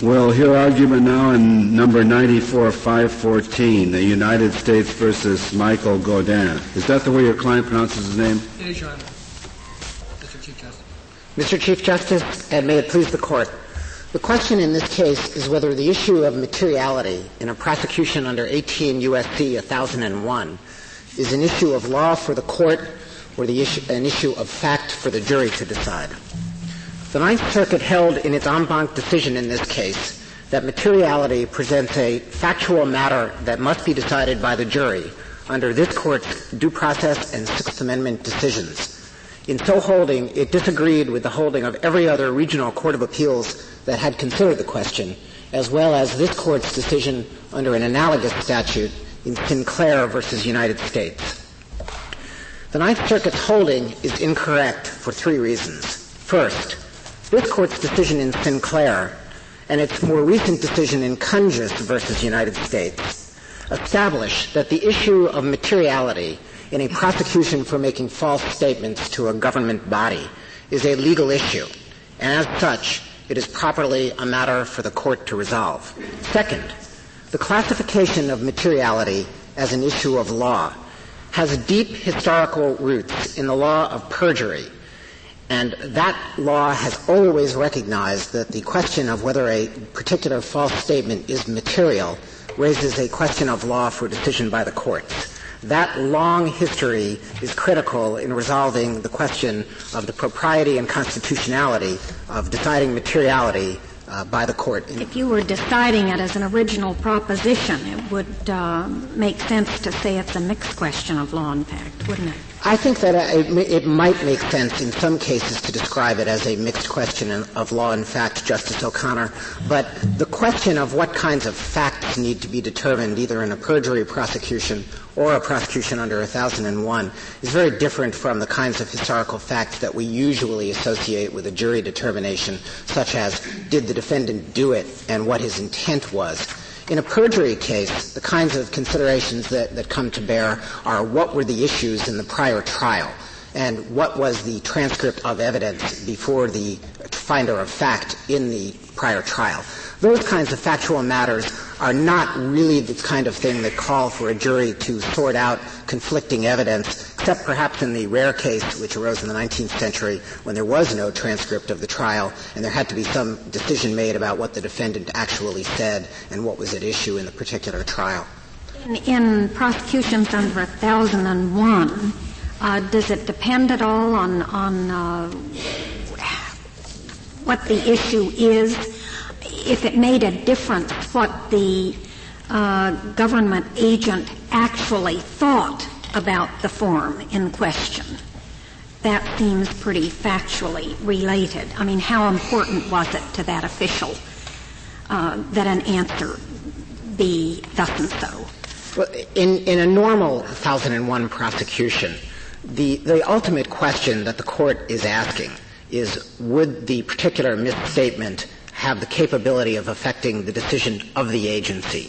We'll hear argument now in number 94-514, the United States versus Michael Gaudin. Is that the way your client pronounces his name? It is, Your Honor. Mr. Chief Justice. Mr. Chief Justice, and may it please the Court. The question in this case is whether the issue of materiality in a prosecution under 18 U.S.C. 1001 is an issue of law for the Court or an issue of fact for the jury to decide. The Ninth Circuit held in its en banc decision in this case that materiality presents a factual matter that must be decided by the jury under this Court's due process and Sixth Amendment decisions. In so holding, it disagreed with the holding of every other regional court of appeals that had considered the question, as well as this Court's decision under an analogous statute in Sinclair versus United States. The Ninth Circuit's holding is incorrect for three reasons. First, this Court's decision in Sinclair and its more recent decision in Kungys versus United States established that the issue of materiality in a prosecution for making false statements to a government body is a legal issue, and as such, it is properly a matter for the Court to resolve. Second, the classification of materiality as an issue of law has deep historical roots in the law of perjury, and that law has always recognized that the question of whether a particular false statement is material raises a question of law for decision by the courts. That long history is critical in resolving the question of the propriety and constitutionality of deciding materiality by the court. If you were deciding it as an original proposition, it would make sense to say it's a mixed question of law and fact, wouldn't it? I think that it might make sense in some cases to describe it as a mixed question of law and fact, Justice O'Connor, but the question of what kinds of facts need to be determined either in a perjury prosecution or a prosecution under 1001 is very different from the kinds of historical facts that we usually associate with a jury determination, such as did the defendant do it and what his intent was. In a perjury case, the kinds of considerations that come to bear are what were the issues in the prior trial and what was the transcript of evidence before the finder of fact in the prior trial. Those kinds of factual matters are not really the kind of thing that call for a jury to sort out conflicting evidence, except perhaps in the rare case which arose in the 19th century when there was no transcript of the trial and there had to be some decision made about what the defendant actually said and what was at issue in the particular trial. In prosecutions under 1001, does it depend at all on what the issue is? If it made a difference what the government agent actually thought about the form in question, that seems pretty factually related. I mean, how important was it to that official that an answer be thus and so? Well, in a normal 1001 prosecution, the ultimate question that the court is asking is, would the particular misstatement have the capability of affecting the decision of the agency?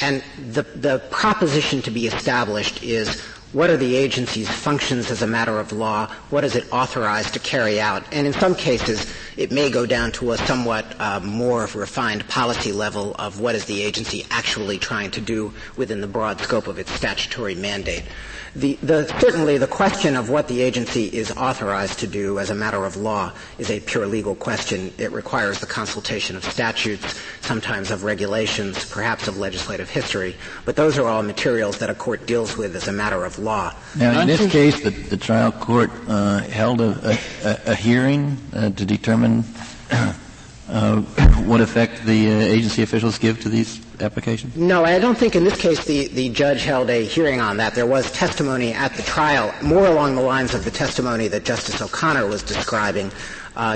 And the proposition to be established is, what are the agency's functions as a matter of law? What is it authorized to carry out? And in some cases, it may go down to a somewhat more refined policy level of what is the agency actually trying to do within the broad scope of its statutory mandate. Certainly the question of what the agency is authorized to do as a matter of law is a pure legal question. It requires the consultation of statutes, sometimes of regulations, perhaps of legislative history, but those are all materials that a court deals with as a matter of law. Now, in this case, the trial court held a hearing to determine what effect the agency officials give to these applications? No, I don't think in this case the judge held a hearing on that. There was testimony at the trial, more along the lines of the testimony that Justice O'Connor was describing,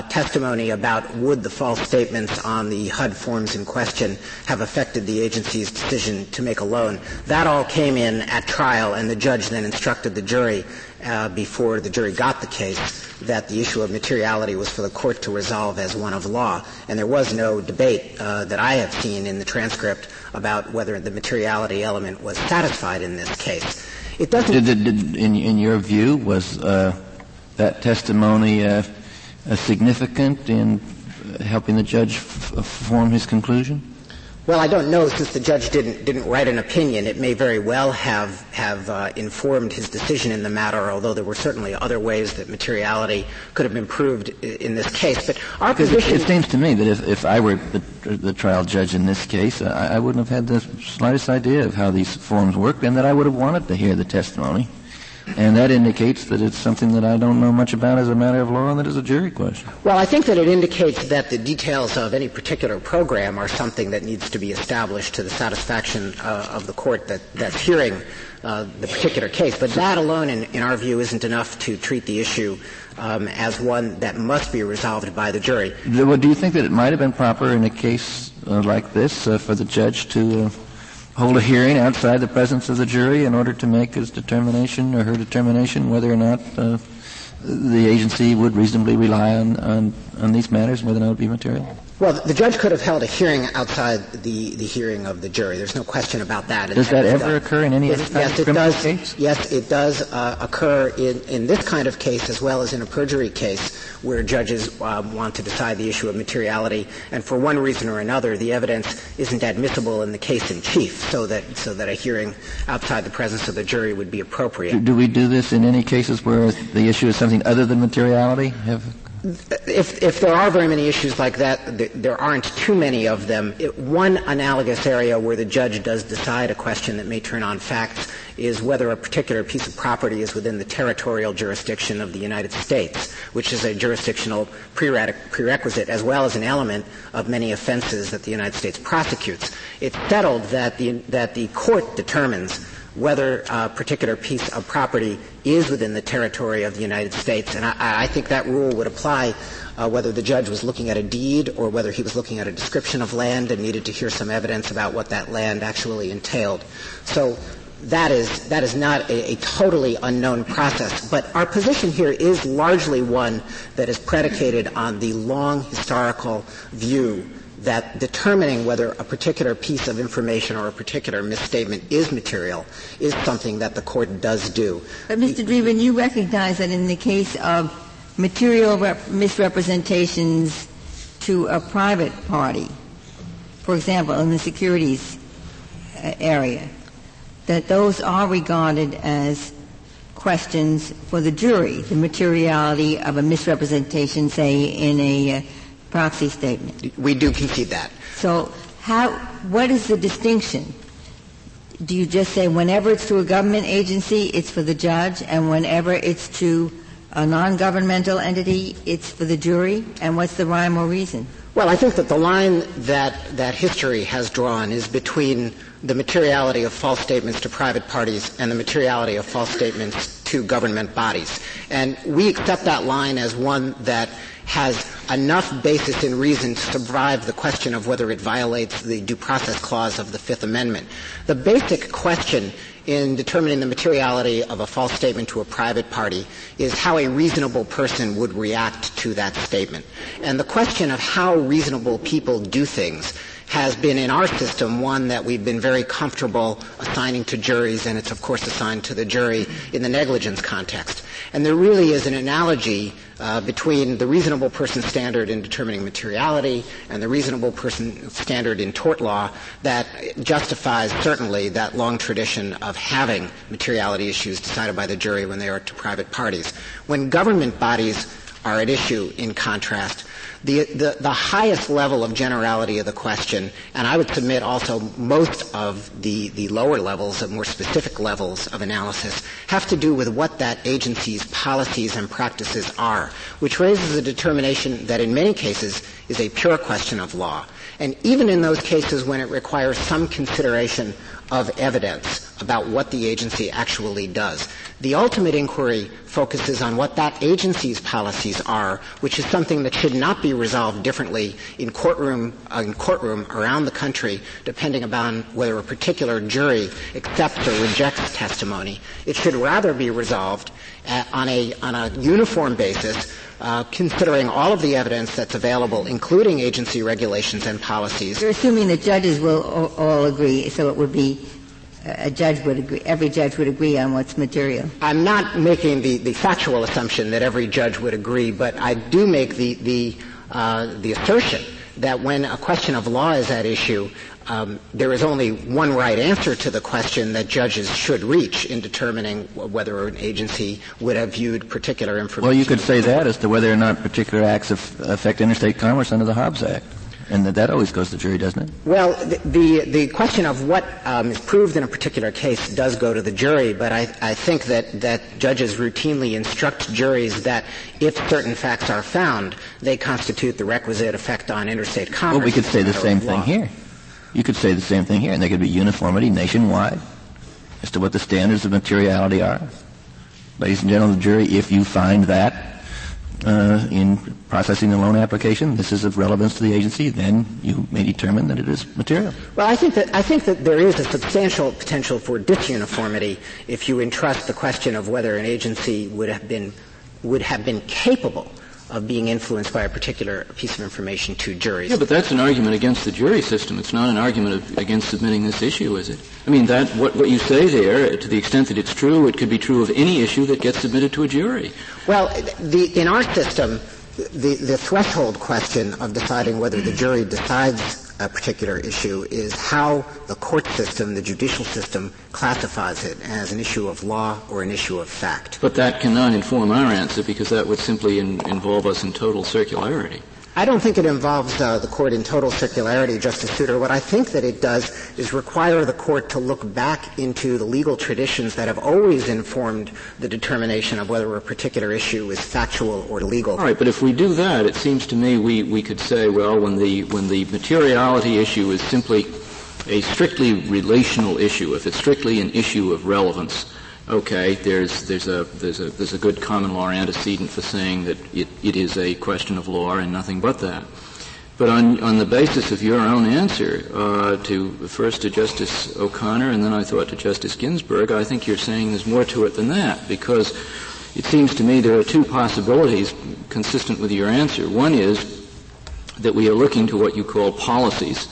testimony about would the false statements on the HUD forms in question have affected the agency's decision to make a loan. That all came in at trial, and the judge then instructed the jury before the jury got the case that the issue of materiality was for the court to resolve as one of law. And there was no debate that I have seen in the transcript about whether the materiality element was satisfied in this case. It doesn't. In your view, was that testimony significant in helping the judge form his conclusion? Well, I don't know, since the judge didn't write an opinion. It may very well have informed his decision in the matter, although there were certainly other ways that materiality could have been proved in this case. But our position, it seems to me that if I were the trial judge in this case, I wouldn't have had the slightest idea of how these forms worked, and that I would have wanted to hear the testimony. And that indicates that it's something that I don't know much about as a matter of law, and that is a jury question. Well, I think that it indicates that the details of any particular program are something that needs to be established to the satisfaction of the court that's hearing the particular case. But that alone, in our view, isn't enough to treat the issue as one that must be resolved by the jury. Do you think that it might have been proper in a case like this for the judge to hold a hearing outside the presence of the jury in order to make his determination or her determination whether or not the agency would reasonably rely on these matters, whether or not it would be material? Well, the judge could have held a hearing outside the hearing of the jury. There's no question about that. Does that ever occur in any other kind of criminal case? Yes, it does occur in this kind of case as well as in a perjury case where judges want to decide the issue of materiality, and for one reason or another, the evidence isn't admissible in the case in chief, so that a hearing outside the presence of the jury would be appropriate. Do we do this in any cases where the issue is something other than materiality? If there are very many issues like that, there aren't too many of them. One analogous area where the judge does decide a question that may turn on facts is whether a particular piece of property is within the territorial jurisdiction of the United States, which is a jurisdictional prerequisite as well as an element of many offenses that the United States prosecutes. It's settled that the court determines whether a particular piece of property is within the territory of the United States. And I think that rule would apply whether the judge was looking at a deed or whether he was looking at a description of land and needed to hear some evidence about what that land actually entailed. So that is not a totally unknown process. But our position here is largely one that is predicated on the long historical view that determining whether a particular piece of information or a particular misstatement is material is something that the court does do. But, Mr. Dreeben, you recognize that in the case of material misrepresentations to a private party, for example, in the securities area, that those are regarded as questions for the jury, the materiality of a misrepresentation, say, in a proxy statement. We do concede that. So what is the distinction? Do you just say whenever it's to a government agency, it's for the judge, and whenever it's to a non-governmental entity, it's for the jury? And what's the rhyme or reason? Well, I think that the line that history has drawn is between the materiality of false statements to private parties and the materiality of false statements to government bodies. And we accept that line as one that has enough basis in reason to survive the question of whether it violates the due process clause of the Fifth Amendment. The basic question in determining the materiality of a false statement to a private party is how a reasonable person would react to that statement. And the question of how reasonable people do things has been in our system one that we've been very comfortable assigning to juries, and it's of course assigned to the jury in the negligence context. And there really is an analogy between the reasonable person standard in determining materiality and the reasonable person standard in tort law that justifies certainly that long tradition of having materiality issues decided by the jury when they are to private parties. When government bodies are at issue, in contrast, the highest level of generality of the question, and I would submit also most of the lower levels, the more specific levels of analysis, have to do with what that agency's policies and practices are, which raises a determination that in many cases is a pure question of law. And even in those cases when it requires some consideration of evidence about what the agency actually does, the ultimate inquiry focuses on what that agency's policies are, which is something that should not be resolved differently in courtroom around the country, depending upon whether a particular jury accepts or rejects testimony. It should rather be resolved on a uniform basis, considering all of the evidence that's available, including agency regulations and policies. You're assuming that judges will all agree, so it would be every judge would agree on what's material. I'm not making the factual assumption that every judge would agree, but I do make the the assertion that when a question of law is at issue, there is only one right answer to the question that judges should reach in determining whether an agency would have viewed particular information. Well, you could say that as to whether or not particular acts affect interstate commerce under the Hobbs Act. And that always goes to the jury, doesn't it? Well, the question of what is proved in a particular case does go to the jury, but I think that judges routinely instruct juries that if certain facts are found, they constitute the requisite effect on interstate commerce. Well, we could say the same thing here. You could say the same thing here, and there could be uniformity nationwide as to what the standards of materiality are. Ladies and gentlemen of the jury, if you find that, in processing the loan application, this is of relevance to the agency, then you may determine that it is material. Well, I think that there is a substantial potential for disuniformity if you entrust the question of whether an agency would have been capable of being influenced by a particular piece of information to juries. Yeah, but that's an argument against the jury system. It's not an argument against submitting this issue, is it? I mean, that what you say there, to the extent that it's true, it could be true of any issue that gets submitted to a jury. Well, in our system, the threshold question of deciding whether the jury decides a particular issue is how the court system, the judicial system, classifies it as an issue of law or an issue of fact. But that cannot inform our answer, because that would simply involve us in total circularity. I don't think it involves the court in total circularity, Justice Souter. What I think that it does is require the court to look back into the legal traditions that have always informed the determination of whether a particular issue is factual or legal. All right, but if we do that, it seems to me we could say, well, when the materiality issue is simply a strictly relational issue, if it's strictly an issue of relevance, okay, there's a good common law antecedent for saying that it is a question of law and nothing but that. But on the basis of your own answer, first to Justice O'Connor and then I thought to Justice Ginsburg, I think you're saying there's more to it than that, because it seems to me there are two possibilities consistent with your answer. One is that we are looking to what you call policies,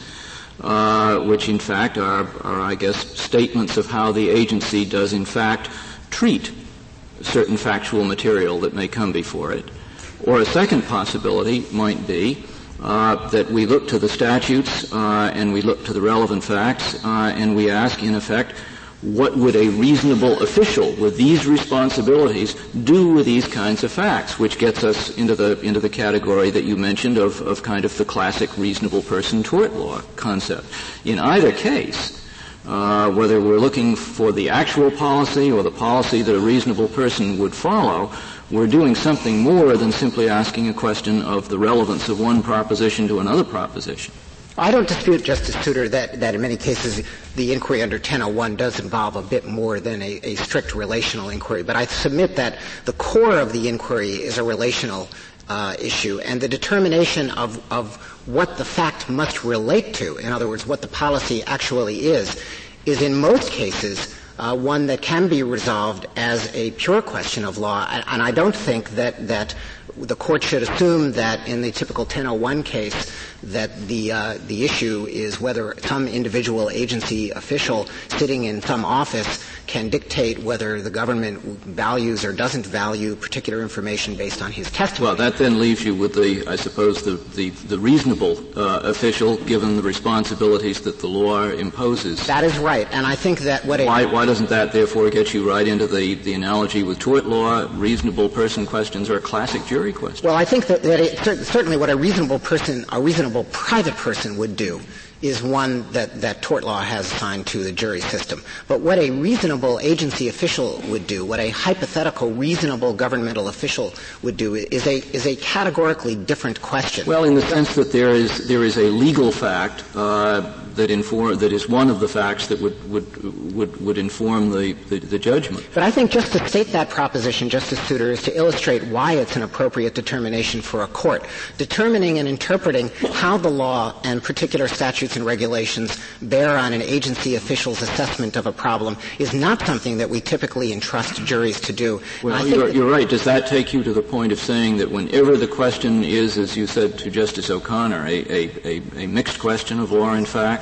which in fact are, I guess, statements of how the agency does in fact treat certain factual material that may come before it. Or a second possibility might be that we look to the statutes and we look to the relevant facts and we ask, in effect, what would a reasonable official with these responsibilities do with these kinds of facts, which gets us into the category that you mentioned of kind of the classic reasonable person tort law concept. In either case, whether we're looking for the actual policy or the policy that a reasonable person would follow, we're doing something more than simply asking a question of the relevance of one proposition to another proposition. I don't dispute, Justice Souter, that in many cases the inquiry under 1001 does involve a bit more than a strict relational inquiry, but I submit that the core of the inquiry is a relational issue, and the determination of what the fact must relate to, in other words, what the policy actually is in most cases one that can be resolved as a pure question of law, and I don't think that the court should assume that in the typical 1001 case that the issue is whether some individual agency official sitting in some office can dictate whether the government values or doesn't value particular information based on his testimony. Well, that then leaves you with the reasonable official given the responsibilities that the law imposes. That is right, and I think that why doesn't that therefore get you right into the analogy with tort law? Reasonable person questions are a classic jury question. Well, I think that it, certainly what a reasonable private person would do is one that tort law has assigned to the jury system. But what a reasonable agency official would do, what a hypothetical reasonable governmental official would do, is a categorically different question. Well, in the sense that there is a legal fact that is one of the facts that would inform the judgment. But I think just to state that proposition, Justice Souter, is to illustrate why it's an appropriate determination for a court. Determining and interpreting how the law and particular statutes and regulations bear on an agency official's assessment of a problem is not something that we typically entrust juries to do. Well, you're right. Does that take you to the point of saying that whenever the question is, as you said to Justice O'Connor, a mixed question of law and fact,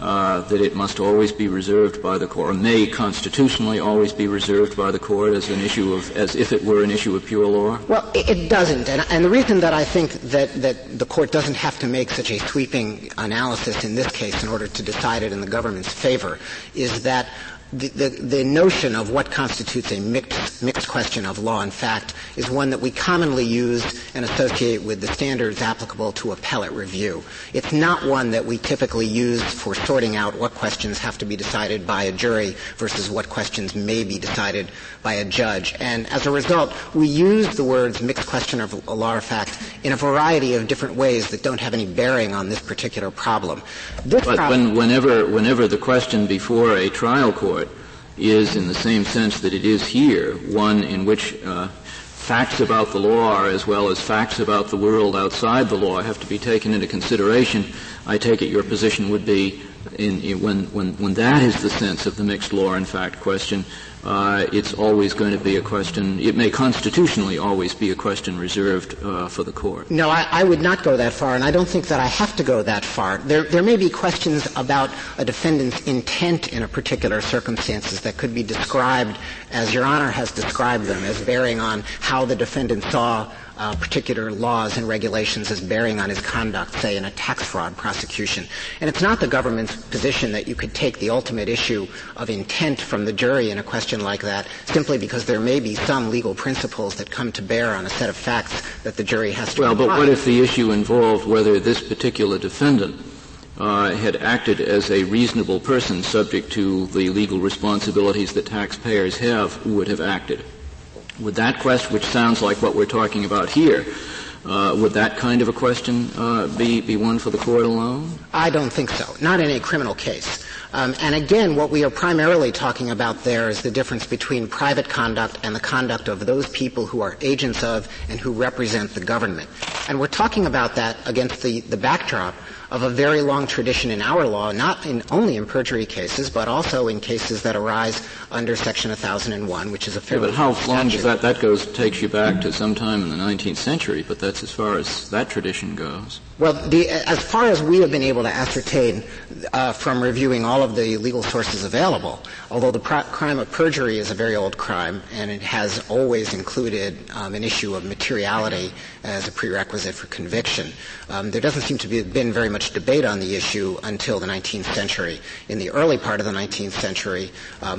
that it must always be reserved by the court, or may constitutionally always be reserved by the court as an issue of, as if it were an issue of pure law? Well, it doesn't. And the reason that I think that the court doesn't have to make such a sweeping analysis in this case in order to decide it in the government's favor is that the notion of what constitutes a mixed question of law and fact is one that we commonly use and associate with the standards applicable to appellate review. It's not one that we typically use for sorting out what questions have to be decided by a jury versus what questions may be decided by a judge. And as a result, we use the words mixed question of law or fact in a variety of different ways that don't have any bearing on this particular problem. Whenever the question before a trial court is, in the same sense that it is here, one in which facts about the law are, as well as facts about the world outside the law, have to be taken into consideration, I take it your position would be, when that is the sense of the mixed law and fact question, it's always going to be a question, it may constitutionally always be a question reserved for the court. No, I would not go that far, and I don't think that I have to go that far. There may be questions about a defendant's intent in a particular circumstances that could be described, as Your Honor has described them, as bearing on how the defendant saw particular laws and regulations as bearing on his conduct, say in a tax fraud prosecution. And it's not the government's position that you could take the ultimate issue of intent from the jury in a question like that, simply because there may be some legal principles that come to bear on a set of facts that the jury has to apply. Well, but what if the issue involved whether this particular defendant had acted as a reasonable person subject to the legal responsibilities that taxpayers have would have acted? Would that question, which sounds like what we're talking about here, would that kind of a question be one for the court alone? I don't think so. Not in a criminal case. And again, what we are primarily talking about there is the difference between private conduct and the conduct of those people who are agents of and who represent the government. And we're talking about that against the backdrop of a very long tradition in our law, not only in perjury cases, but also in cases that arise under Section 1001, which is a federal statute. But how long does that goes, takes you back to sometime in the 19th century, but that's as far as that tradition goes. Well, as far as we have been able to ascertain from reviewing all of the legal sources available, although the crime of perjury is a very old crime, and it has always included an issue of materiality as a prerequisite for conviction, there doesn't seem to have been very much debate on the issue until the 19th century. In the early part of the 19th century,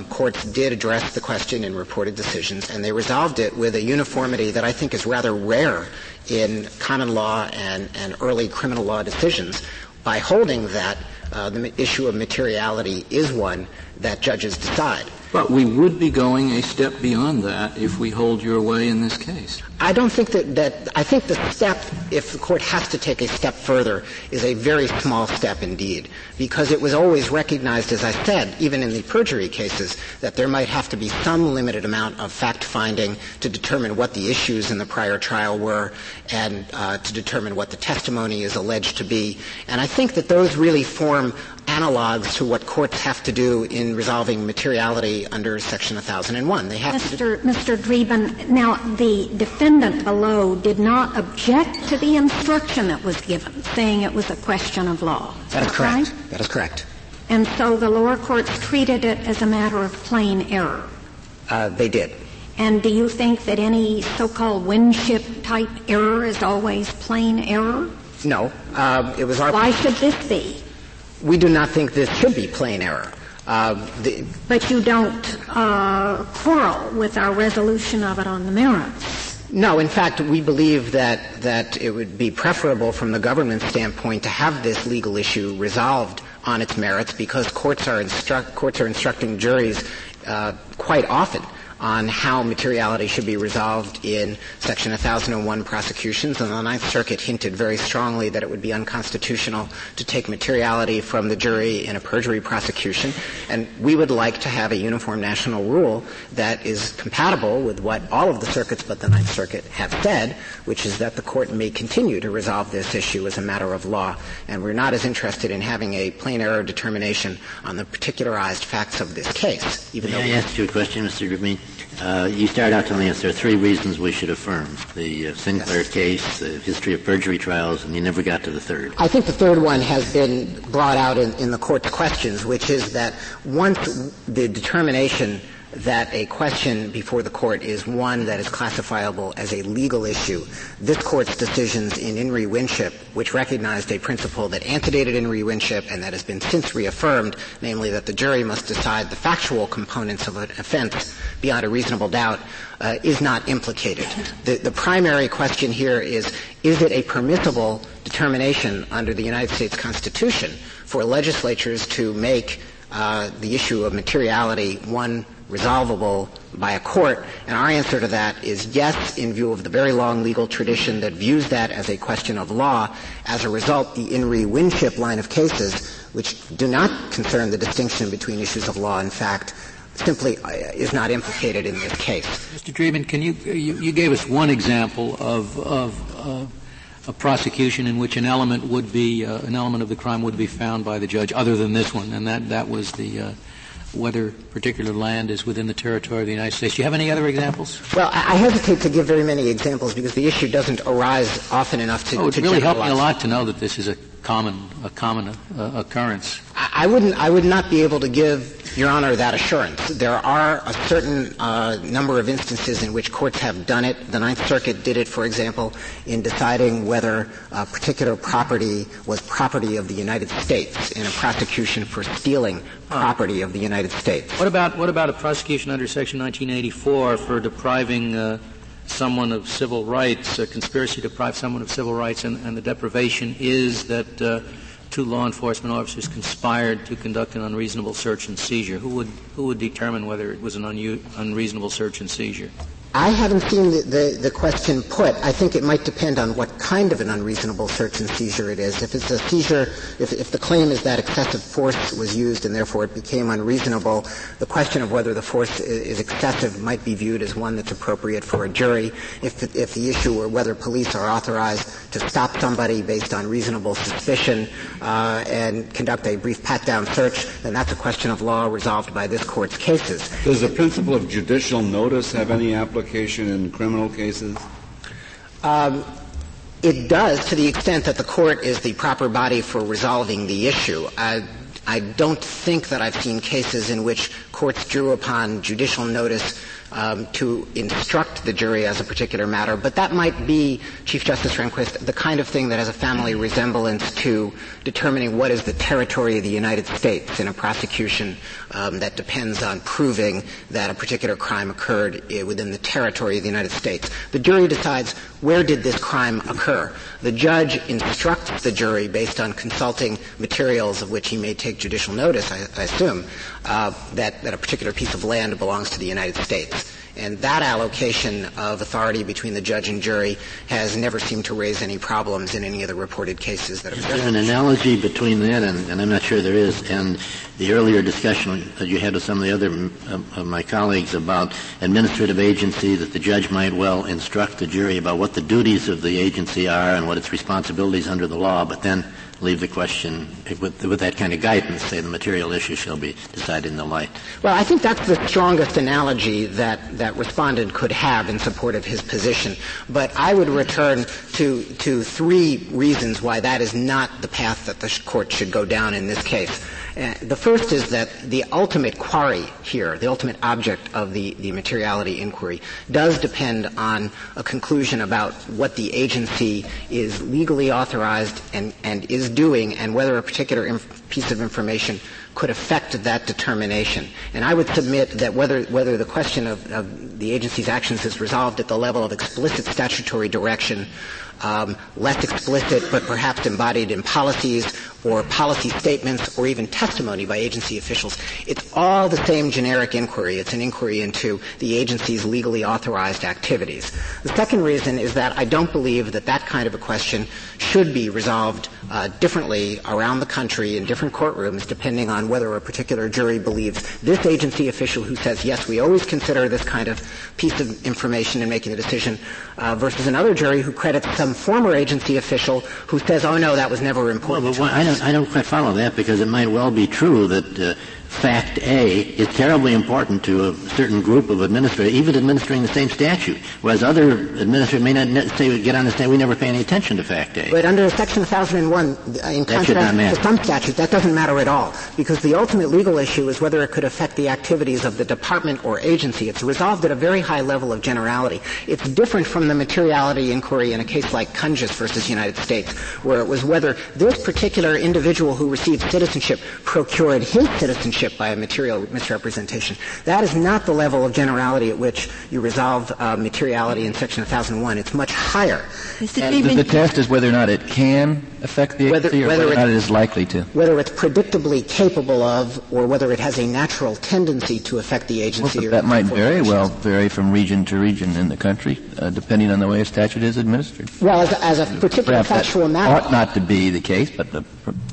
courts did address the question in reported decisions, and they resolved it with a uniformity that I think is rather rare in common law and early criminal law decisions by holding that the issue of materiality is one that judges decide. But we would be going a step beyond that if we hold your way in this case. I don't think that I think the step, if the court has to take a step further, is a very small step indeed, because it was always recognized, as I said, even in the perjury cases, that there might have to be some limited amount of fact-finding to determine what the issues in the prior trial were and to determine what the testimony is alleged to be. And I think that those really form analogs to what courts have to do in resolving materiality under Section 1001. They have Mr. Dreeben, now the defendant below did not object to the instruction that was given, saying it was a question of law. That is correct. Right? That is correct. And so the lower courts treated it as a matter of plain error. They did. And do you think that any so-called Winship-type error is always plain error? No. It was our. Why should this be? We do not think this should be plain error. But you don't quarrel with our resolution of it on the merits. No, in fact, we believe that it would be preferable from the government's standpoint to have this legal issue resolved on its merits, because courts are instructing juries quite often on how materiality should be resolved in Section 1001 prosecutions, and the Ninth Circuit hinted very strongly that it would be unconstitutional to take materiality from the jury in a perjury prosecution, and we would like to have a uniform national rule that is compatible with what all of the circuits but the Ninth Circuit have said, which is that the court may continue to resolve this issue as a matter of law, and we're not as interested in having a plain error determination on the particularized facts of this case. Even though I ask you a question, Mr. Grubman? You start out telling us there are three reasons we should affirm the Sinclair case, the history of perjury trials, and you never got to the third. I think the third one has been brought out in the court to questions, which is that once the determination that a question before the court is one that is classifiable as a legal issue, this Court's decisions in In re Winship, which recognized a principle that antedated In re Winship and that has been since reaffirmed, namely that the jury must decide the factual components of an offense beyond a reasonable doubt, is not implicated. The primary question here is it a permissible determination under the United States Constitution for legislatures to make the issue of materiality one resolvable by a court? And our answer to that is yes, in view of the very long legal tradition that views that as a question of law. As a result, the In re Winship line of cases, which do not concern the distinction between issues of law and fact, simply is not implicated in this case. Mr. Dreeben, can you gave us one example of a prosecution in which an element would be an element of the crime would be found by the judge other than this one, and that was the whether particular land is within the territory of the United States. Do you have any other examples? Well, I hesitate to give very many examples because the issue doesn't arise often enough to generalize. It would really help me a lot to know that this is a common occurrence. I would not be able to give Your Honor that assurance. There are a certain number of instances in which courts have done it. The Ninth Circuit did it, for example, in deciding whether a particular property was property of the United States in a prosecution for stealing property of the United States. What about a prosecution under Section 1984 for depriving someone of civil rights, a conspiracy to deprive someone of civil rights, and the deprivation is that two law enforcement officers conspired to conduct an unreasonable search and seizure? Who would determine whether it was an unreasonable search and seizure? I haven't seen the question put. I think it might depend on what kind of an unreasonable search and seizure it is. If it's a seizure, if the claim is that excessive force was used and therefore it became unreasonable, the question of whether the force is excessive might be viewed as one that's appropriate for a jury. If the issue were whether police are authorized to stop somebody based on reasonable suspicion and conduct a brief pat-down search, then that's a question of law resolved by this Court's cases. Does the principle of judicial notice have any application in criminal cases? It does, to the extent that the court is the proper body for resolving the issue. I don't think that I've seen cases in which courts drew upon judicial notice to instruct the jury as a particular matter, but that might be, Chief Justice Rehnquist, the kind of thing that has a family resemblance to determining what is the territory of the United States in a prosecution that depends on proving that a particular crime occurred within the territory of the United States. The jury decides where did this crime occur. The judge instructs the jury based on consulting materials of which he may take judicial notice, I assume, that a particular piece of land belongs to the United States. And that allocation of authority between the judge and jury has never seemed to raise any problems in any of the reported cases that have been. Is there an analogy between that, and I'm not sure there is, and the earlier discussion that you had with some of the other of my colleagues about administrative agency, that the judge might well instruct the jury about what the duties of the agency are and what its responsibilities under the law, but then leave the question with that kind of guidance, say the material issue shall be decided in the light? Well, I think that's the strongest analogy that respondent could have in support of his position. But I would return to three reasons why that is not the path that the court should go down in this case. The first is that the ultimate quarry here, the ultimate object of the materiality inquiry, does depend on a conclusion about what the agency is legally authorized and is doing, and whether a particular piece of information could affect that determination. And I would submit that whether the question of the agency's actions is resolved at the level of explicit statutory direction, less explicit but perhaps embodied in policies or policy statements or even testimony by agency officials, it's all the same generic inquiry. It's an inquiry into the agency's legally authorized activities. The second reason is that I don't believe that kind of a question should be resolved differently around the country in different courtrooms depending on whether a particular jury believes this agency official who says, yes, we always consider this kind of piece of information in making a decision, versus another jury who credits some former agency official who says, oh, no, that was never important. Well, but I don't quite follow that, because it might well be true that fact A is terribly important to a certain group of administrators, even administering the same statute, whereas other administrators may not say, get on and say, we never pay any attention to fact A. But under Section 1001, in contrast to some statutes, that doesn't matter at all, because the ultimate legal issue is whether it could affect the activities of the department or agency. It's resolved at a very high level of generality. It's different from the materiality inquiry in a case like Kungys versus United States, where it was whether this particular individual who received citizenship procured his citizenship by a material misrepresentation. That is not the level of generality at which you resolve materiality in Section 1001. It's much higher. The test is whether or not it can affect the activity or whether or not it is likely to. Whether it's predictably capable of or whether it has a natural tendency to affect the agency. Well, that might very well vary from region to region in the country, depending on the way a statute is administered. Well, as a particular factual matter. Ought not to be the case, but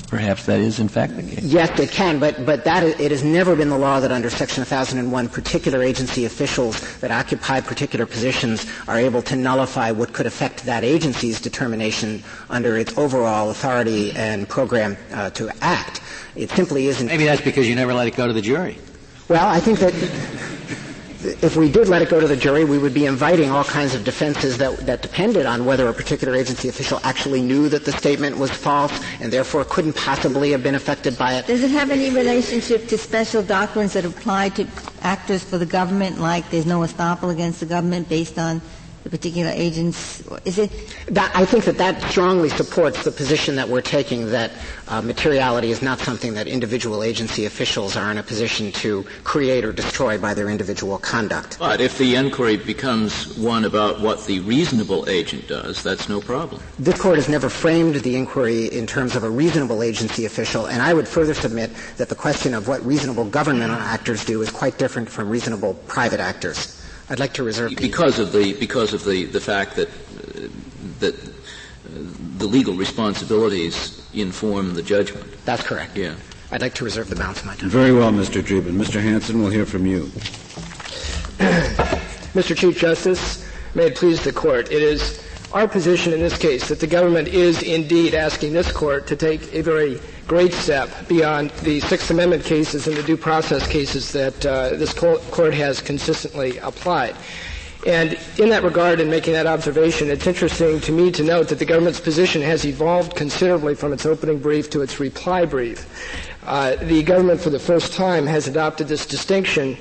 perhaps that is in fact the case. Yes, it can, but that is, it has never been the law that under Section 1001 particular agency officials that occupy particular positions are able to nullify what could affect that agency's determination under its overall authority and program to act. It simply isn't. Maybe that's because you never let it go to the jury. Well, I think that if we did let it go to the jury, we would be inviting all kinds of defenses that depended on whether a particular agency official actually knew that the statement was false and therefore couldn't possibly have been affected by it. Does it have any relationship to special doctrines that apply to actors for the government, like there's no estoppel against the government based on the particular agents? Is it? I think that strongly supports the position that we're taking, that materiality is not something that individual agency officials are in a position to create or destroy by their individual conduct. But if the inquiry becomes one about what the reasonable agent does, that's no problem. This Court has never framed the inquiry in terms of a reasonable agency official, and I would further submit that the question of what reasonable governmental actors do is quite different from reasonable private actors. I'd like to reserve because of the fact that the legal responsibilities inform the judgment. That's correct. Yeah. I'd like to reserve the balance of my time. Very well, Mr. Dreeben. Mr. Hanson, we'll hear from you. Mr. Chief Justice, may it please the Court, it is our position in this case that the government is indeed asking this Court to take a very great step beyond the Sixth Amendment cases and the due process cases that this Court has consistently applied. And in that regard, in making that observation, it's interesting to me to note that the government's position has evolved considerably from its opening brief to its reply brief. The government, for the first time, has adopted this distinction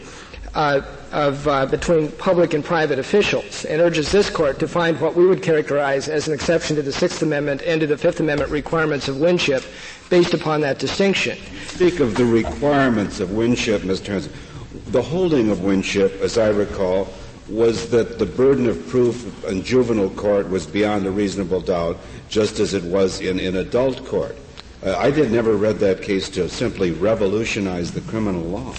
between public and private officials, and urges this Court to find what we would characterize as an exception to the Sixth Amendment and to the Fifth Amendment requirements of Winship based upon that distinction. Speak of the requirements of Winship, Mr. Hanson. The holding of Winship, as I recall, was that the burden of proof in juvenile court was beyond a reasonable doubt, just as it was in adult court. I did never read that case to simply revolutionize the criminal law.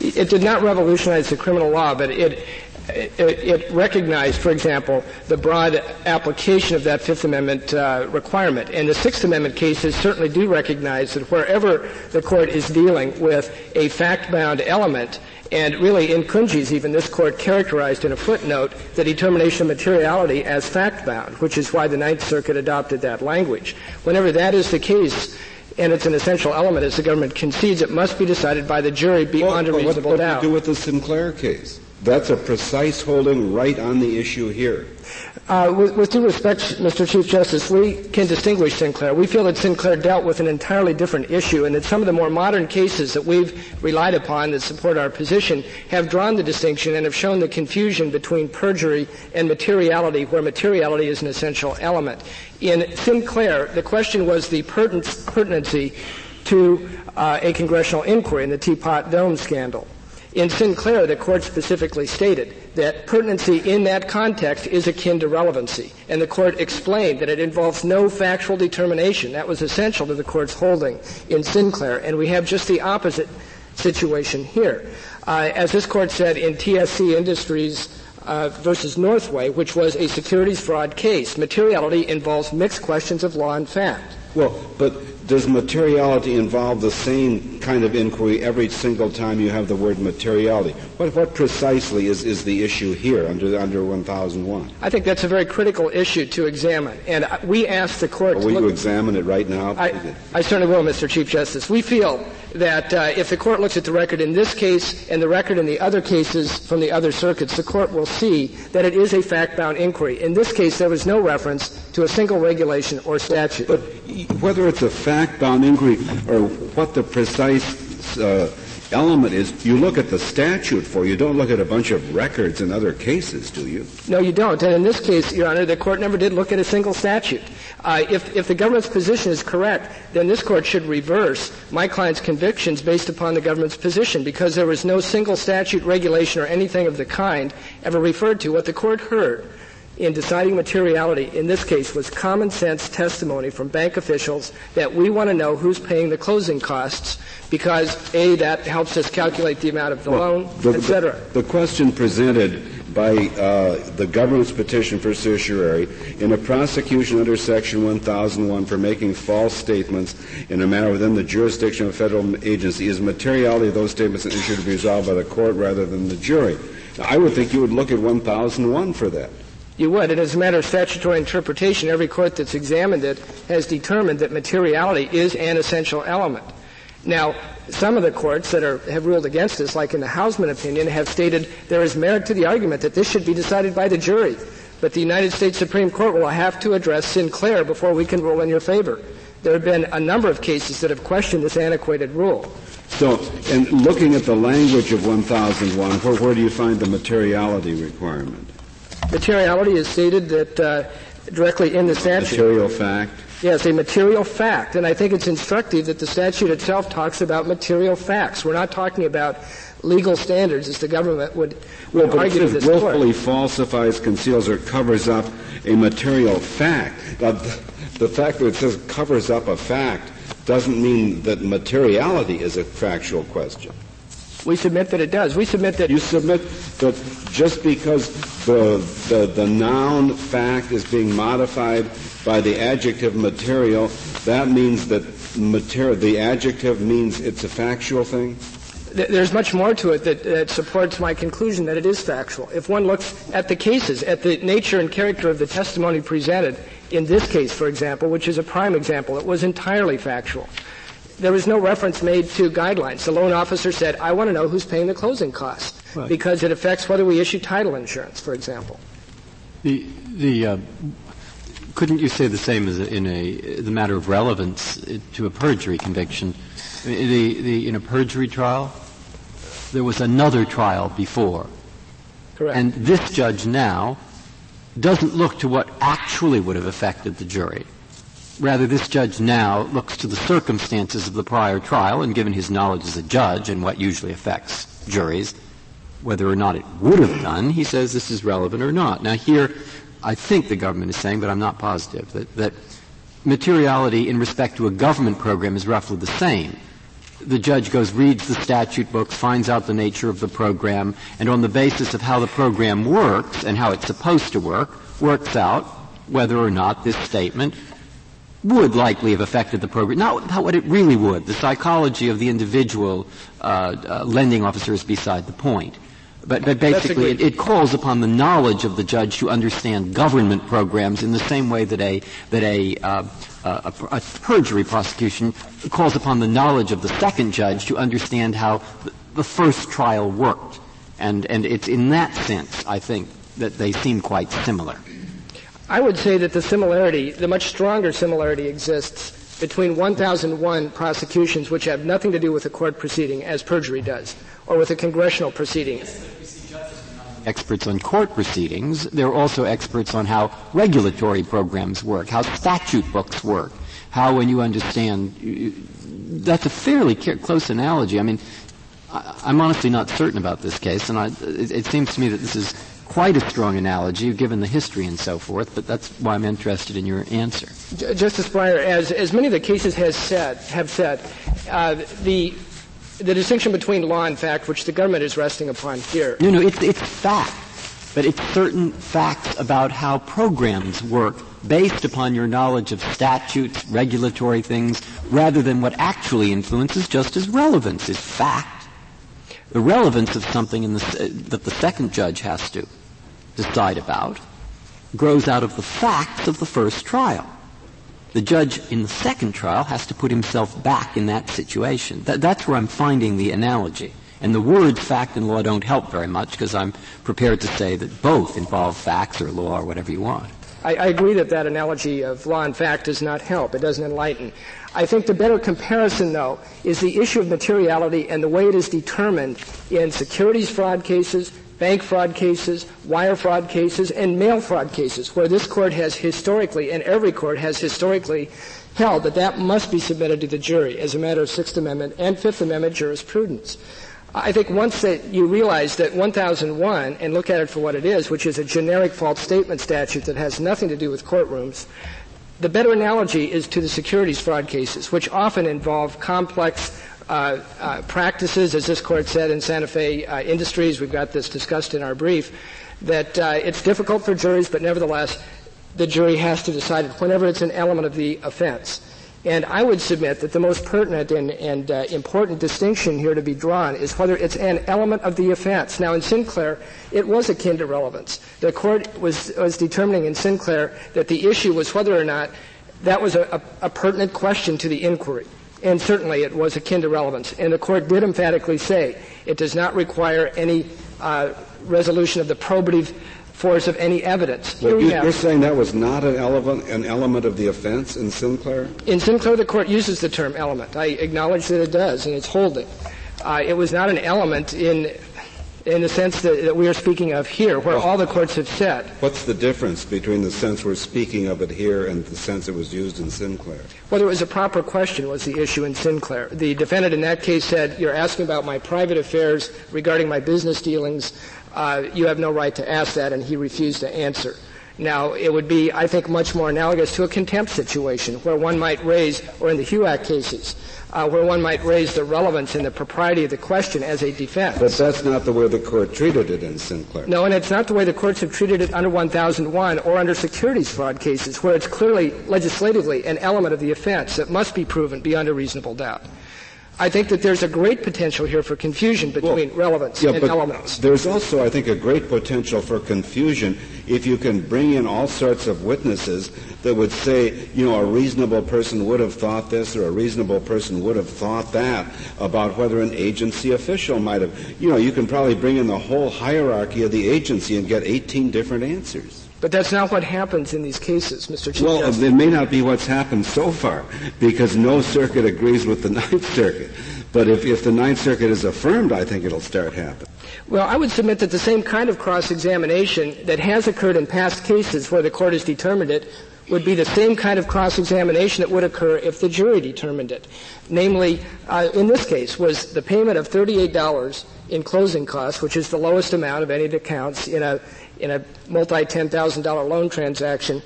It did not revolutionize the criminal law, but it recognized, for example, the broad application of that Fifth Amendment requirement. And the Sixth Amendment cases certainly do recognize that wherever the Court is dealing with a fact-bound element, and really in Kungys even this Court characterized in a footnote the determination of materiality as fact-bound, which is why the Ninth Circuit adopted that language. Whenever that is the case, and it's an essential element, as the government concedes, it must be decided by the jury beyond a reasonable doubt. What do you do with the Sinclair case? That's a precise holding right on the issue here. With due respect, Mr. Chief Justice, we can distinguish Sinclair. We feel that Sinclair dealt with an entirely different issue, and that some of the more modern cases that we've relied upon that support our position have drawn the distinction and have shown the confusion between perjury and materiality, where materiality is an essential element. In Sinclair, the question was the pertinency to a congressional inquiry in the Teapot Dome scandal. In Sinclair, the Court specifically stated that pertinency in that context is akin to relevancy, and the Court explained that it involves no factual determination. That was essential to the Court's holding in Sinclair, and we have just the opposite situation here. As this Court said in TSC Industries versus Northway, which was a securities fraud case, materiality involves mixed questions of law and fact. Well, but does materiality involve the same kind of inquiry every single time you have the word materiality? What precisely is the issue here under 1001? I think that's a very critical issue to examine. And we asked the Court to look. Will you examine it right now? I certainly will, Mr. Chief Justice. We feel that if the court looks at the record in this case and the record in the other cases from the other circuits, the court will see that it is a fact-bound inquiry. In this case, there was no reference to a single regulation or statute. But whether it's a fact-bound inquiry or what the precise element is, you look at the statute for. You don't look at a bunch of records in other cases, do you? No, you don't. And in this case, Your Honor, the court never did look at a single statute. If the government's position is correct, then this court should reverse my client's convictions based upon the government's position, because there was no single statute, regulation, or anything of the kind ever referred to. What the court heard in deciding materiality in this case was common sense testimony from bank officials that we want to know who's paying the closing costs because, A, that helps us calculate the amount of the loan, et cetera. The question presented by the government's petition for certiorari in a prosecution under Section 1001 for making false statements in a manner within the jurisdiction of a federal agency is materiality of those statements an issue to be resolved by the court rather than the jury. Now, I would think you would look at 1001 for that. You would. And as a matter of statutory interpretation, every court that's examined it has determined that materiality is an essential element. Now, some of the courts that have ruled against this, like in the Hausman opinion, have stated there is merit to the argument that this should be decided by the jury. But the United States Supreme Court will have to address Sinclair before we can rule in your favor. There have been a number of cases that have questioned this antiquated rule. So, and looking at the language of 1001, where do you find the materiality requirement? Materiality is stated that directly in the statute. Material fact. Yes, a material fact. And I think it's instructive that the statute itself talks about material facts. We're not talking about legal standards, as the government would argue to this court. But it willfully falsifies, conceals, or covers up a material fact. Now, the fact that it says covers up a fact doesn't mean that materiality is a factual question. We submit that it does. We submit that... You submit that just because the noun fact is being modified by the adjective material, that means that the adjective means it's a factual thing? There's much more to it that supports my conclusion that it is factual. If one looks at the cases, at the nature and character of the testimony presented, in this case, for example, which is a prime example, it was entirely factual. There was no reference made to guidelines. The loan officer said, I want to know who's paying the closing costs, right, because it affects whether we issue title insurance, for example. Couldn't you say the same as in the matter of relevance to a perjury conviction? In a perjury trial, there was another trial before. Correct. And this judge now doesn't look to what actually would have affected the jury. Rather, this judge now looks to the circumstances of the prior trial, and given his knowledge as a judge and what usually affects juries, whether or not it would have done, he says this is relevant or not. Now, here, I think the government is saying, but I'm not positive, that materiality in respect to a government program is roughly the same. The judge goes, reads the statute books, finds out the nature of the program, and on the basis of how the program works and how it's supposed to work, works out whether or not this statement would likely have affected the program, not what it really would. The psychology of the individual lending officer is beside the point. But basically it calls upon the knowledge of the judge to understand government programs in the same way that a perjury prosecution calls upon the knowledge of the second judge to understand how the first trial worked. And it's in that sense, I think, that they seem quite similar. I would say that the much stronger similarity exists between 1001 prosecutions which have nothing to do with a court proceeding, as perjury does, or with a congressional proceeding. Experts on court proceedings, they're also experts on how regulatory programs work, how statute books work, how when you understand, that's a fairly close analogy. I mean, I'm honestly not certain about this case, and it seems to me that this is quite a strong analogy, given the history and so forth, but that's why I'm interested in your answer. Justice Breyer, as many of the cases have said, the distinction between law and fact, which the government is resting upon here. No, it's fact, but it's certain facts about how programs work based upon your knowledge of statutes, regulatory things, rather than what actually influences just as relevance is fact. The relevance of something that the second judge has to decide about grows out of the facts of the first trial. the judge in the second trial has to put himself back in that situation. That's where I'm finding the analogy. And the words fact and law don't help very much, because I'm prepared to say that both involve facts or law or whatever you want. I agree that analogy of law and fact does not help. It doesn't enlighten. I think the better comparison, though, is the issue of materiality and the way it is determined in securities fraud cases, bank fraud cases, wire fraud cases, and mail fraud cases, where this court has historically, and every court has historically, held that must be submitted to the jury as a matter of Sixth Amendment and Fifth Amendment jurisprudence. I think once that you realize that 1001, and look at it for what it is, which is a generic false statement statute that has nothing to do with courtrooms, the better analogy is to the securities fraud cases, which often involve complex practices, as this court said in Santa Fe Industries. We've got this discussed in our brief, that it's difficult for juries, but nevertheless, the jury has to decide it whenever it's an element of the offense. And I would submit that the most pertinent and important distinction here to be drawn is whether it's an element of the offense. Now, in Sinclair, it was akin to relevance. The court was determining in Sinclair that the issue was whether or not that was a pertinent question to the inquiry. And certainly it was akin to relevance. And the court did emphatically say it does not require any resolution of the probative force of any evidence. But you're saying that was not an element of the offense in Sinclair? In Sinclair, the court uses the term element. I acknowledge that it does, and it's holding. It was not an element in the sense that we are speaking of here, where all the courts have said. What's the difference between the sense we're speaking of it here and the sense it was used in Sinclair? Whether it was a proper question was the issue in Sinclair. The defendant in that case said, you're asking about my private affairs regarding my business dealings. You have no right to ask that, and he refused to answer. Now, it would be, I think, much more analogous to a contempt situation where one might raise, or in the HUAC cases, where one might raise the relevance and the propriety of the question as a defense. But that's not the way the court treated it in Sinclair. No, and it's not the way the courts have treated it under 1001 or under securities fraud cases, where it's clearly, legislatively, an element of the offense that must be proven beyond a reasonable doubt. I think that there's a great potential here for confusion between relevance and elements. There's also, I think, a great potential for confusion if you can bring in all sorts of witnesses that would say, you know, a reasonable person would have thought this or a reasonable person would have thought that about whether an agency official might have. You know, you can probably bring in the whole hierarchy of the agency and get 18 different answers. But that's not what happens in these cases, Mr. Chief Justice. Well, it may not be what's happened so far, because no circuit agrees with the Ninth Circuit. But if the Ninth Circuit is affirmed, I think it'll start happening. Well, I would submit that the same kind of cross-examination that has occurred in past cases where the court has determined it would be the same kind of cross-examination that would occur if the jury determined it. Namely, in this case, was the payment of $38 in closing costs, which is the lowest amount of any accounts in a multi-$10,000 loan transaction.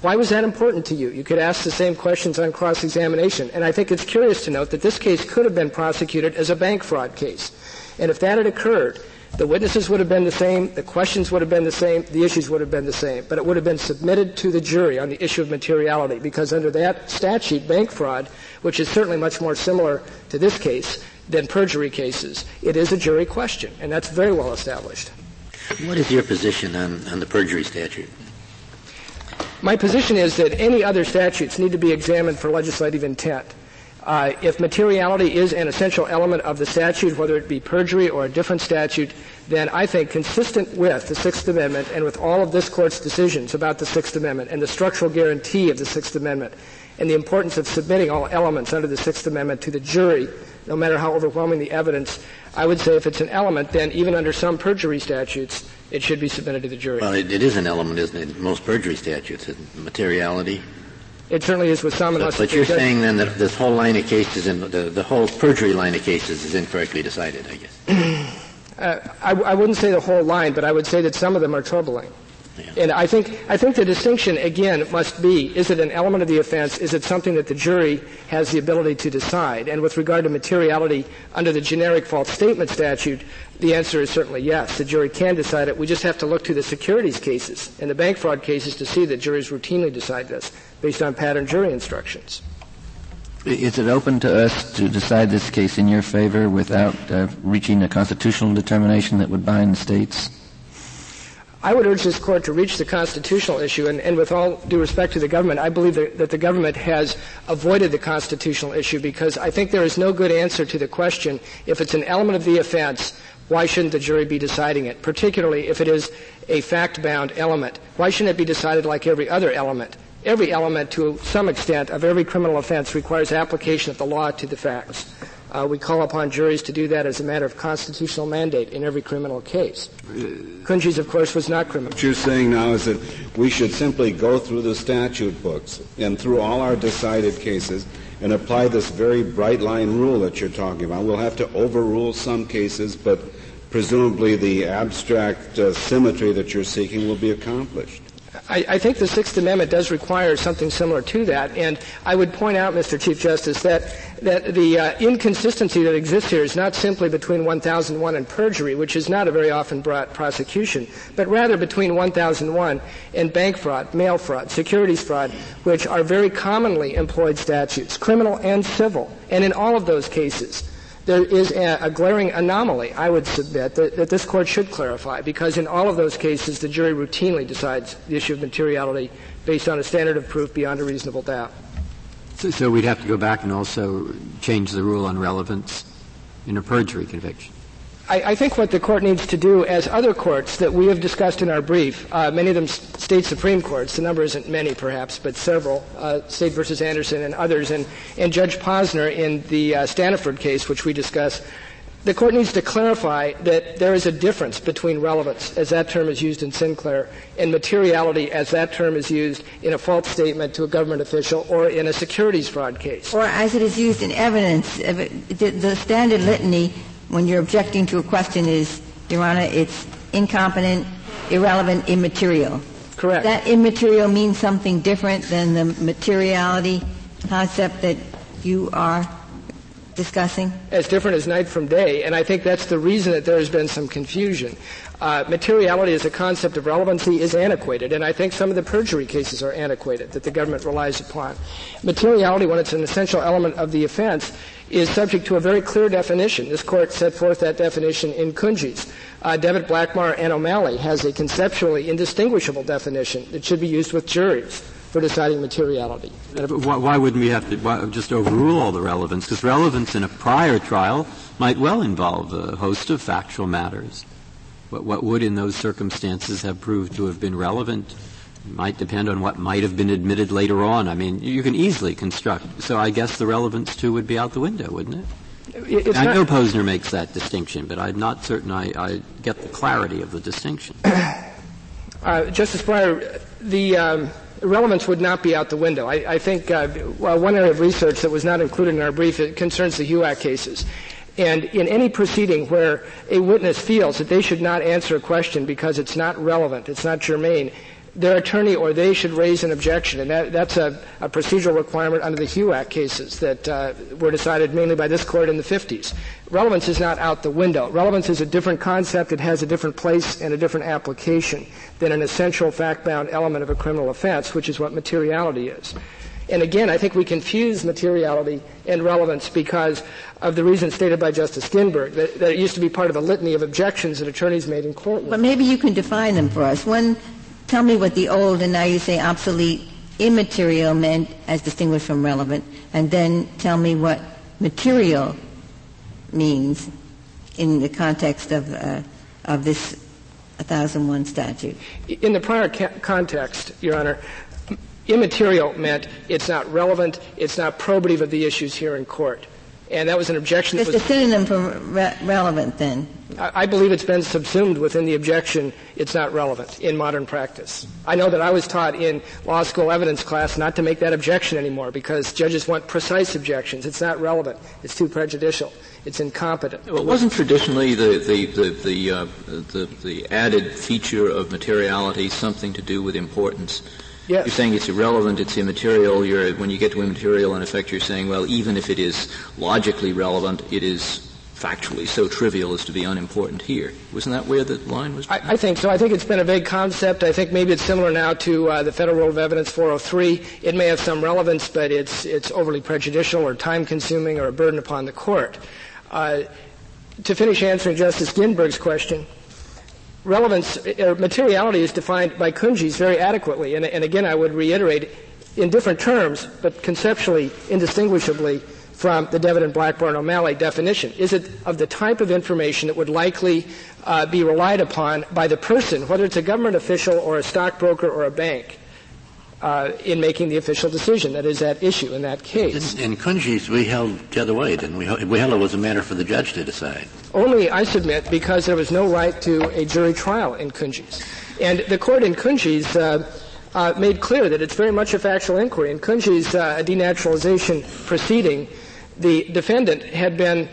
Why was that important to you? You could ask the same questions on cross-examination. And I think it's curious to note that this case could have been prosecuted as a bank fraud case. And if that had occurred, the witnesses would have been the same, the questions would have been the same, the issues would have been the same, but it would have been submitted to the jury on the issue of materiality, because under that statute, bank fraud, which is certainly much more similar to this case than perjury cases, it is a jury question, and that's very well established. What is your position on the perjury statute? My position is that any other statutes need to be examined for legislative intent. If materiality is an essential element of the statute, whether it be perjury or a different statute, then I think consistent with the Sixth Amendment and with all of this Court's decisions about the Sixth Amendment and the structural guarantee of the Sixth Amendment and the importance of submitting all elements under the Sixth Amendment to the jury, no matter how overwhelming the evidence, I would say if it's an element, then even under some perjury statutes, it should be submitted to the jury. Well, it is an element, isn't it? Most perjury statutes, materiality. It certainly is with some of us. But you're saying then that this whole line of cases, the whole perjury line of cases is incorrectly decided, I guess. I wouldn't say the whole line, but I would say that some of them are troubling. Yeah. And I think the distinction, again, must be, is it an element of the offense? Is it something that the jury has the ability to decide? And with regard to materiality under the generic false statement statute, the answer is certainly yes. The jury can decide it. We just have to look to the securities cases and the bank fraud cases to see that juries routinely decide this based on pattern jury instructions. Is it open to us to decide this case in your favor without reaching a constitutional determination that would bind the states? I would urge this court to reach the constitutional issue, and with all due respect to the government, I believe that the government has avoided the constitutional issue because I think there is no good answer to the question, if it's an element of the offense, why shouldn't the jury be deciding it, particularly if it is a fact-bound element? Why shouldn't it be decided like every other element? Every element, to some extent, of every criminal offense requires application of the law to the facts. We call upon juries to do that as a matter of constitutional mandate in every criminal case. Kungys, of course, was not criminal. What you're saying now is that we should simply go through the statute books and through all our decided cases and apply this very bright-line rule that you're talking about. We'll have to overrule some cases, but presumably the abstract symmetry that you're seeking will be accomplished. I think the Sixth Amendment does require something similar to that, and I would point out, Mr. Chief Justice, that the inconsistency that exists here is not simply between 1001 and perjury, which is not a very often brought prosecution, but rather between 1001 and bank fraud, mail fraud, securities fraud, which are very commonly employed statutes, criminal and civil, and in all of those cases. There is a glaring anomaly, I would submit, that this Court should clarify, because in all of those cases, the jury routinely decides the issue of materiality based on a standard of proof beyond a reasonable doubt. So we'd have to go back and also change the rule on relevance in a perjury conviction. I think what the Court needs to do, as other courts that we have discussed in our brief, many of them state Supreme Courts, the number isn't many perhaps, but several, State versus Anderson and others, and Judge Posner in the Stanford case, which we discuss, the Court needs to clarify that there is a difference between relevance, as that term is used in Sinclair, and materiality, as that term is used in a false statement to a government official or in a securities fraud case. Or as it is used in evidence, the standard litany when you're objecting to a question is, Your Honor, it's incompetent, irrelevant, immaterial. Correct. That immaterial means something different than the materiality concept that you are discussing? As different as night from day, and I think that's the reason that there has been some confusion. Materiality as a concept of relevancy is antiquated, and I think some of the perjury cases are antiquated that the government relies upon. Materiality, when it's an essential element of the offense, is subject to a very clear definition. This Court set forth that definition in Kungys. Devitt, Blackmar and O'Malley has a conceptually indistinguishable definition that should be used with juries for deciding materiality. Why wouldn't we have to just overrule all the relevance? Because relevance in a prior trial might well involve a host of factual matters. What would in those circumstances have proved to have been relevant might depend on what might have been admitted later on. I mean, you can easily construct. So I guess the relevance, too, would be out the window, wouldn't it? I know Posner makes that distinction, but I'm not certain I get the clarity of the distinction. Justice Breyer, the relevance would not be out the window. I think one area of research that was not included in our brief concerns the HUAC cases. And in any proceeding where a witness feels that they should not answer a question because it's not relevant, it's not germane, their attorney or they should raise an objection, and that's a procedural requirement under the HUAC cases that were decided mainly by this Court in the 50s. Relevance is not out the window. Relevance is a different concept. It has a different place and a different application than an essential fact-bound element of a criminal offense, which is what materiality is. And again, I think we confuse materiality and relevance because of the reason stated by Justice Ginsburg, that it used to be part of a litany of objections that attorneys made in court. But maybe you can define them for us. Tell me what the old, and now you say obsolete, immaterial meant as distinguished from relevant, and then tell me what material means in the context of this 1001 statute. In the prior context, Your Honor, immaterial meant it's not relevant, it's not probative of the issues here in court. And that was an objection. It's a synonym for relevant, then. I believe it's been subsumed within the objection, it's not relevant in modern practice. I know that I was taught in law school evidence class not to make that objection anymore because judges want precise objections. It's not relevant. It's too prejudicial. It's incompetent. Well, it wasn't traditionally the added feature of materiality something to do with importance? Yes. You're saying it's irrelevant, it's immaterial. When you get to immaterial, in effect, you're saying, well, even if it is logically relevant, it is factually so trivial as to be unimportant here. Wasn't that where the line was? I think so. I think it's been a vague concept. I think maybe it's similar now to the Federal Rule of Evidence 403. It may have some relevance, but it's overly prejudicial or time-consuming or a burden upon the court. To finish answering Justice Ginsburg's question, relevance or materiality is defined by Kungys very adequately, and again I would reiterate in different terms, but conceptually indistinguishably from the Devitt and Blackmar and O'Malley definition. Is it of the type of information that would likely be relied upon by the person, whether it's a government official or a stockbroker or a bank, in making the official decision that is at issue in that case? In Kungys, we held the other way, didn't we? We held it was a matter for the judge to decide. Only, I submit, because there was no right to a jury trial in Kungys. And the court in Kungys made clear that it's very much a factual inquiry. In Kungys, a denaturalization proceeding, the defendant had been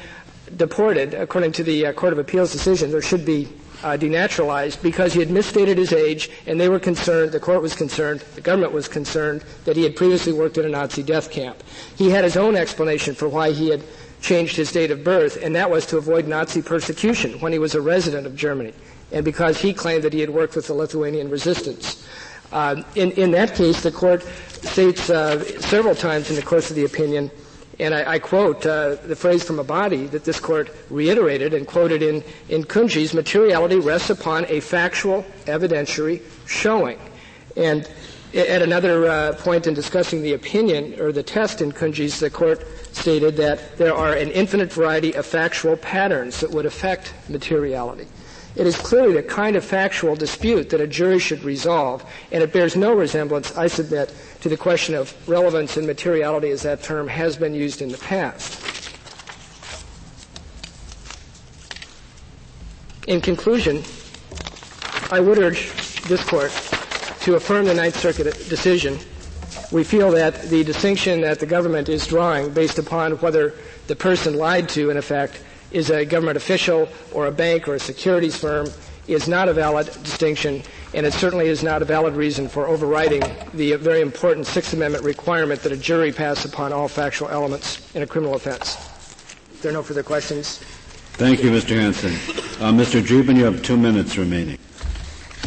deported, according to the Court of Appeals decision, or should be denaturalized, because he had misstated his age, and they were concerned, the court was concerned, the government was concerned, that he had previously worked in a Nazi death camp. He had his own explanation for why he had changed his date of birth, and that was to avoid Nazi persecution when he was a resident of Germany, and because he claimed that he had worked with the Lithuanian resistance. In that case, the court states several times in the course of the opinion, and I quote the phrase from a body that this court reiterated and quoted in Kungys, materiality rests upon a factual evidentiary showing. And at another point in discussing the opinion or the test in Kungys, the court stated that there are an infinite variety of factual patterns that would affect materiality. It is clearly the kind of factual dispute that a jury should resolve, and it bears no resemblance, I submit, to the question of relevance and materiality as that term has been used in the past. In conclusion, I would urge this court to affirm the Ninth Circuit decision. We feel that the distinction that the government is drawing based upon whether the person lied to, in effect, is a government official or a bank or a securities firm is not a valid distinction, and it certainly is not a valid reason for overriding the very important Sixth Amendment requirement that a jury pass upon all factual elements in a criminal offense. If there are no further questions. Thank you, Mr. Hanson. Mr. Dreeben, you have 2 minutes remaining.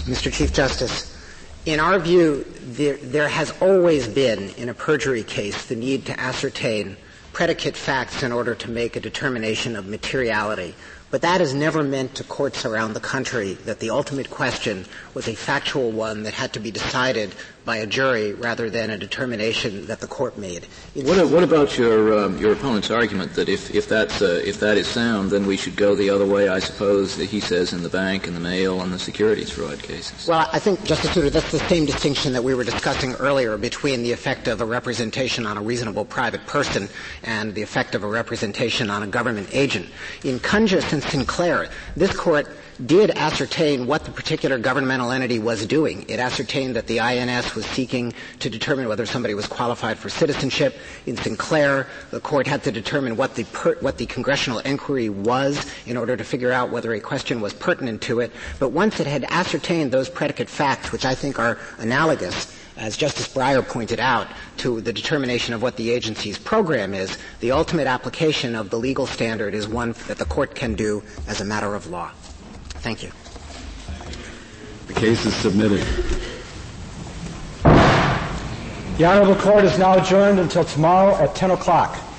Mr. Chief Justice, in our view, there has always been, in a perjury case, the need to ascertain predicate facts in order to make a determination of materiality. But that is never meant to courts around the country, that the ultimate question was a factual one that had to be decided by a jury rather than a determination that the court made. What about your opponent's argument that if that is sound, then we should go the other way, I suppose, that he says in the bank and the mail and the securities fraud cases? Well, I think, Justice Souter, that's the same distinction that we were discussing earlier between the effect of a representation on a reasonable private person and the effect of a representation on a government agent. In Kungys and Sinclair, this court did ascertain what the particular governmental entity was doing. It ascertained that the INS was seeking to determine whether somebody was qualified for citizenship. In Sinclair, the court had to determine what the congressional inquiry was in order to figure out whether a question was pertinent to it. But once it had ascertained those predicate facts, which I think are analogous, as Justice Breyer pointed out, to the determination of what the agency's program is, the ultimate application of the legal standard is one that the court can do as a matter of law. Thank you. The case is submitted. The Honorable Court is now adjourned until tomorrow at 10 o'clock.